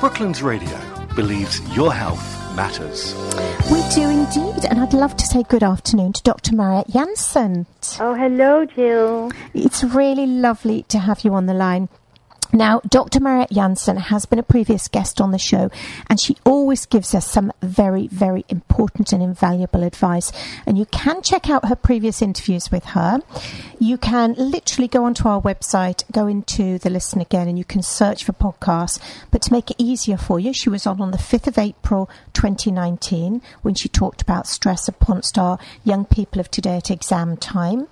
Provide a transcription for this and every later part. Brooklands Radio believes your health matters. We do indeed, and I'd love to say good afternoon to Dr. Mariette Janssen. Oh, hello, Jill. It's really lovely to have you on the line. Now, Dr. Mariette Janssen has been a previous guest on the show, and she always gives us some very, very important and invaluable advice. And you can check out her previous interviews with her. You can literally go onto our website, go into the Listen Again, and you can search for podcasts. But to make it easier for you, she was on the 5th of April 2019 when she talked about stress amongst our young people of today at exam time.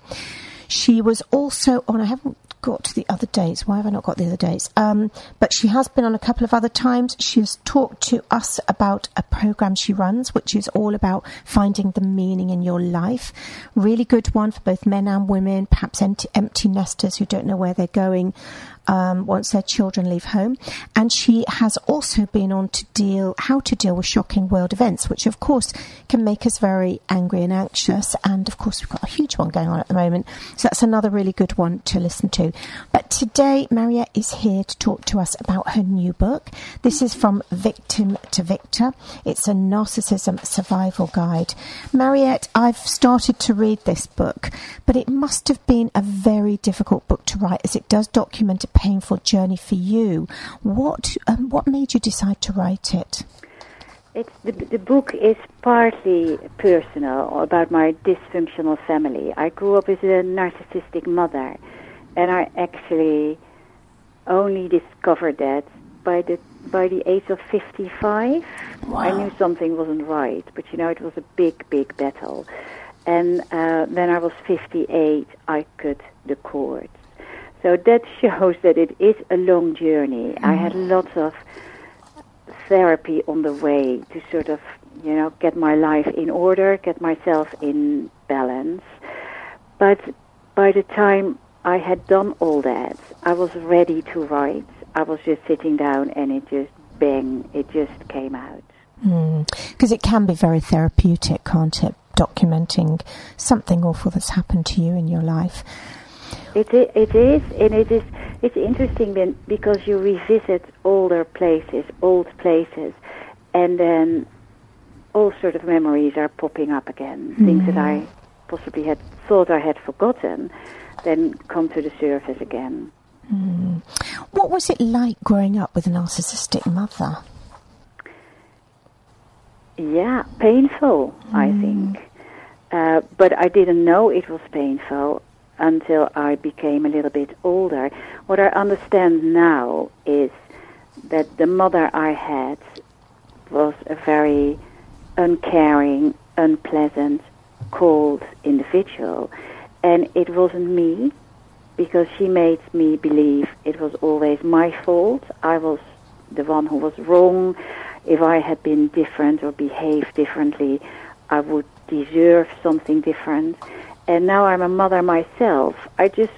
She was also on, I haven't got the other dates. Why have I not got the other dates? But she has been on a couple of other times. She has talked to us about a program she runs, which is all about finding the meaning in your life. Really good one for both men and women, perhaps empty nesters who don't know where they're going once their children leave home. And she has also been on to how to deal with shocking world events, which of course can make us very angry and anxious. And of course we've got a huge one going on at the moment, so that's another really good one to listen to. But today Mariette is here to talk to us about her new book. This is From Victim to Victor. It's a narcissism survival guide. Mariette, I've started to read this book, but it must have been a very difficult book to write, as it does document a painful journey for you. What made you decide to write it? The book is partly personal, about my dysfunctional family. I grew up with a narcissistic mother, and I actually only discovered that by the age of 55. Wow. I knew something wasn't right, but it was a big battle. And when I was 58, I cut the cord. So that shows that it is a long journey. I had lots of therapy on the way to sort of, get my life in order, get myself in balance. But by the time I had done all that, I was ready to write. I was just sitting down and it just, bang, it just came out. Because it can be very therapeutic, can't it? Documenting something awful that's happened to you in your life. It is, it's interesting then, because you revisit old places, and then all sort of memories are popping up again. Mm-hmm. Things that I possibly had thought I had forgotten, then come to the surface again. Mm. What was it like growing up with a narcissistic mother? Yeah, painful, I think. But I didn't know it was painful until I became a little bit older. What I understand now is that the mother I had was a very uncaring, unpleasant, cold individual. And it wasn't me, because she made me believe it was always my fault. I was the one who was wrong. If I had been different or behaved differently, I would deserve something different. And now I'm a mother myself. I just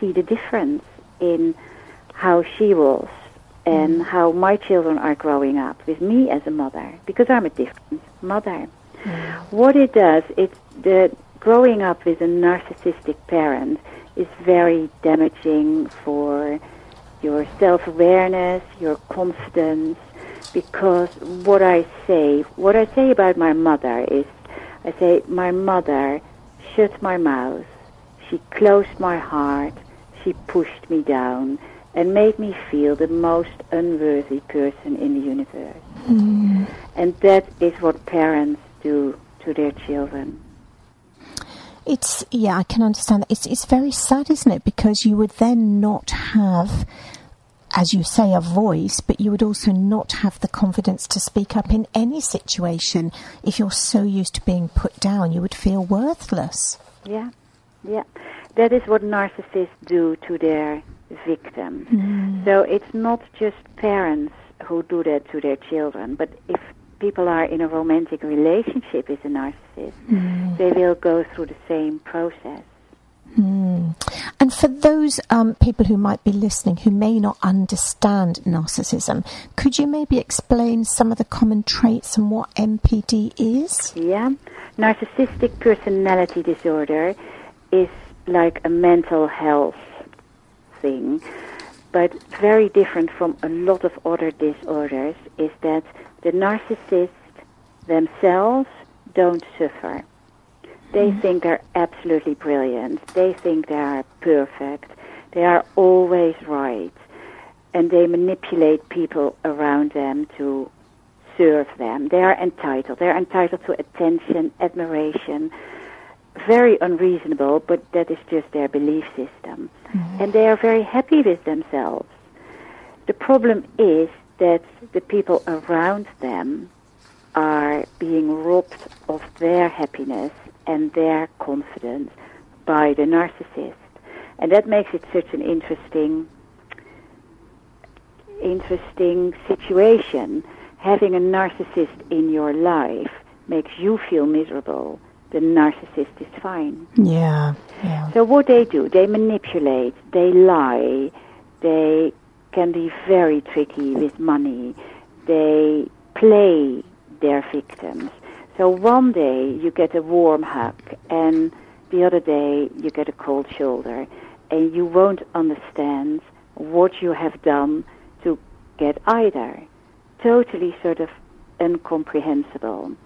see the difference in how she was and how my children are growing up with me as a mother, because I'm a different mother. Mm. What it does, growing up with a narcissistic parent is very damaging for your self-awareness, your confidence, because what I say about my mother is, I say my mother shut my mouth, she closed my heart, she pushed me down and made me feel the most unworthy person in the universe. Mm. And that is what parents do to their children. I can understand that. It's very sad, isn't it? Because you would then not have, as you say, a voice, but you would also not have the confidence to speak up in any situation. If you're so used to being put down, you would feel worthless. Yeah. That is what narcissists do to their victim. Mm. So it's not just parents who do that to their children, but if people are in a romantic relationship with a narcissist, they will go through the same process. Mm. And for those people who might be listening who may not understand narcissism, could you maybe explain some of the common traits and what NPD is? Yeah. Narcissistic personality disorder is like a mental health thing. but very different from a lot of other disorders, is that the narcissists themselves don't suffer. They think they're absolutely brilliant. They think they are perfect. They are always right. And they manipulate people around them to serve them. They are entitled. They are entitled to attention, admiration. Very unreasonable, but that is just their belief system. Mm-hmm. And they are very happy with themselves. The problem is that the people around them are being robbed of their happiness and their confidence by the narcissist. And that makes it such an interesting situation. Having a narcissist in your life makes you feel miserable. The narcissist is fine. Yeah. So what they do, they manipulate, they lie, they can be very tricky with money, they play their victims. So one day you get a warm hug and the other day you get a cold shoulder, and you won't understand what you have done to get either. Totally sort of incomprehensible.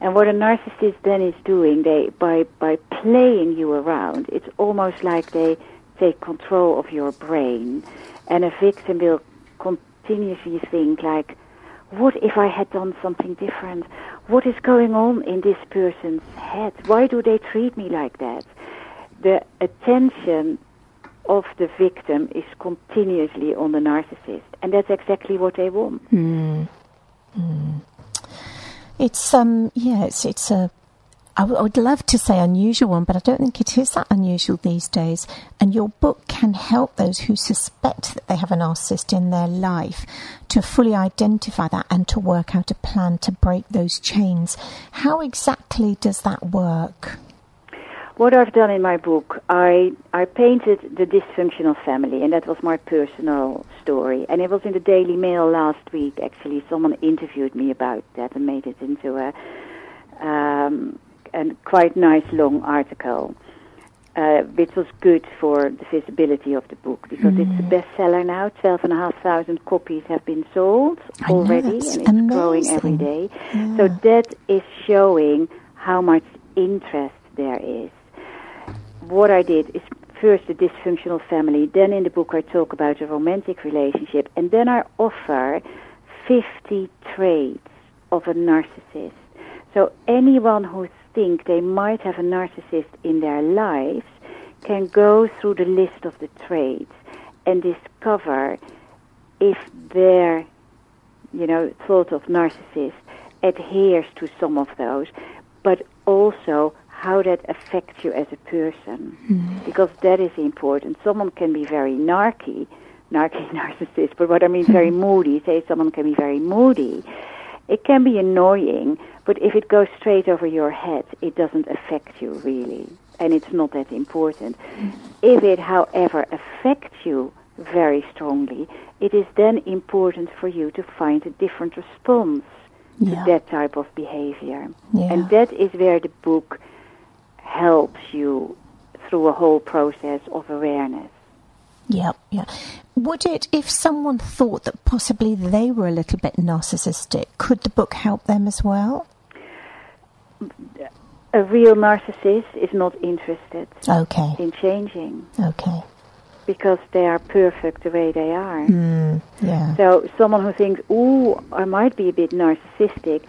And what a narcissist then is doing, by playing you around, it's almost like they take control of your brain. And a victim will continuously think like, what if I had done something different? What is going on in this person's head? Why do they treat me like that? The attention of the victim is continuously on the narcissist. And that's exactly what they want. Mm. Mm. It's I would love to say unusual one, but I don't think it is that unusual these days. And your book can help those who suspect that they have a narcissist in their life to fully identify that and to work out a plan to break those chains. How exactly does that work? What I've done in my book, I painted the dysfunctional family, and that was my personal story. And it was in the Daily Mail last week, actually. Someone interviewed me about that and made it into a quite nice long article, which was good for the visibility of the book, because it's a bestseller now. 12,500 copies have been sold already, and it's amazing. Growing every day. Yeah. So that is showing how much interest there is. What I did is first the dysfunctional family, then in the book I talk about a romantic relationship, and then I offer 50 traits of a narcissist. So anyone who thinks they might have a narcissist in their lives can go through the list of the traits and discover if their, thought of narcissist adheres to some of those, but also how that affects you as a person, because that is important. Someone can be very narcissist, but what I mean very moody, say someone can be very moody. It can be annoying, but if it goes straight over your head, it doesn't affect you really, and it's not that important. If it, however, affects you very strongly, it is then important for you to find a different response to that type of behavior. Yeah. And that is where the book helps you through a whole process of awareness. Yeah. Would it, if someone thought that possibly they were a little bit narcissistic, could the book help them as well? A real narcissist is not interested in changing. Okay. Because they are perfect the way they are. So someone who thinks, I might be a bit narcissistic,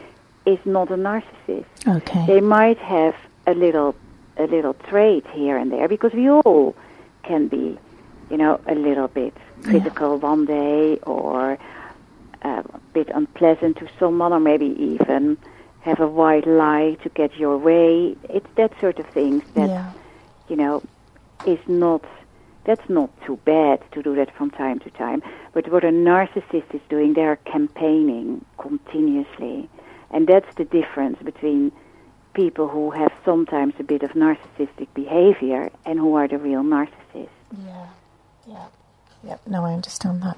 is not a narcissist. Okay. They might have a little trait here and there, because we all can be, a little bit critical one day, or a bit unpleasant to someone, or maybe even have a white lie to get your way. It's that sort of things that, is not, that's not too bad to do that from time to time. But what a narcissist is doing, they are campaigning continuously. And that's the difference between people who have sometimes a bit of narcissistic behavior and who are the real narcissist. Yeah. No, I understand that.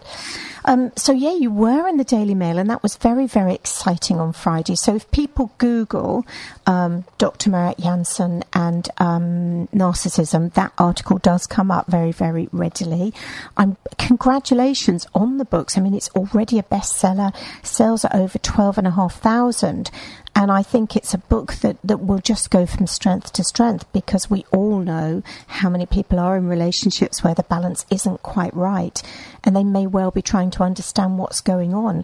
So, yeah, you were in the Daily Mail, and that was very, very exciting on Friday. So if people Google Dr. Mariette Janssen and narcissism, that article does come up very, very readily. Congratulations on the books. I mean, it's already a bestseller. Sales are over 12,500. And I think it's a book that will just go from strength to strength, because we all know how many people are in relationships where the balance isn't quite right, and they may well be trying to understand what's going on.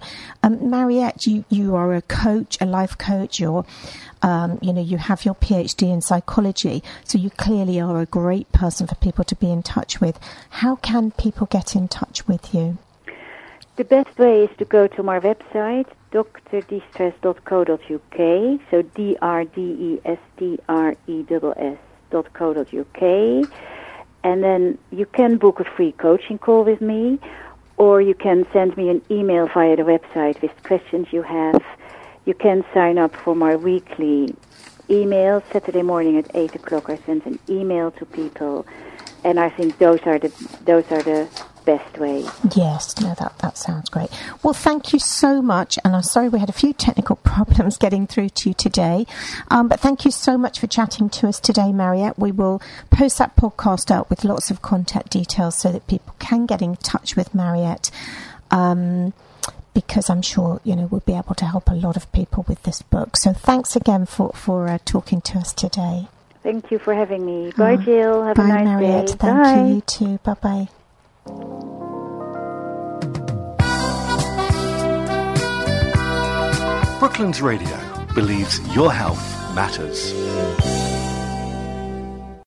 Mariette, you are a coach, a life coach. You're, you have your PhD in psychology, so you clearly are a great person for people to be in touch with. How can people get in touch with you? The best way is to go to my website, drdestress.co.uk, so drdestress.co.uk, and then you can book a free coaching call with me, or you can send me an email via the website with questions you have. You can sign up for my weekly email. Saturday morning at 8 o'clock I send an email to people, and I think those are the best way. Yes, no, that sounds great. Well, thank you so much, and I'm sorry we had a few technical problems getting through to you today, but thank you so much for chatting to us today, Mariette. We will post that podcast out with lots of contact details so that people can get in touch with Mariette, because I'm sure, we'll be able to help a lot of people with this book. So thanks again for talking to us today. Thank you for having me. Bye, Jill. Have a nice Mariette. Day. Thank Bye. You, you too. Bye-bye. Brooklyn's Radio believes your health matters.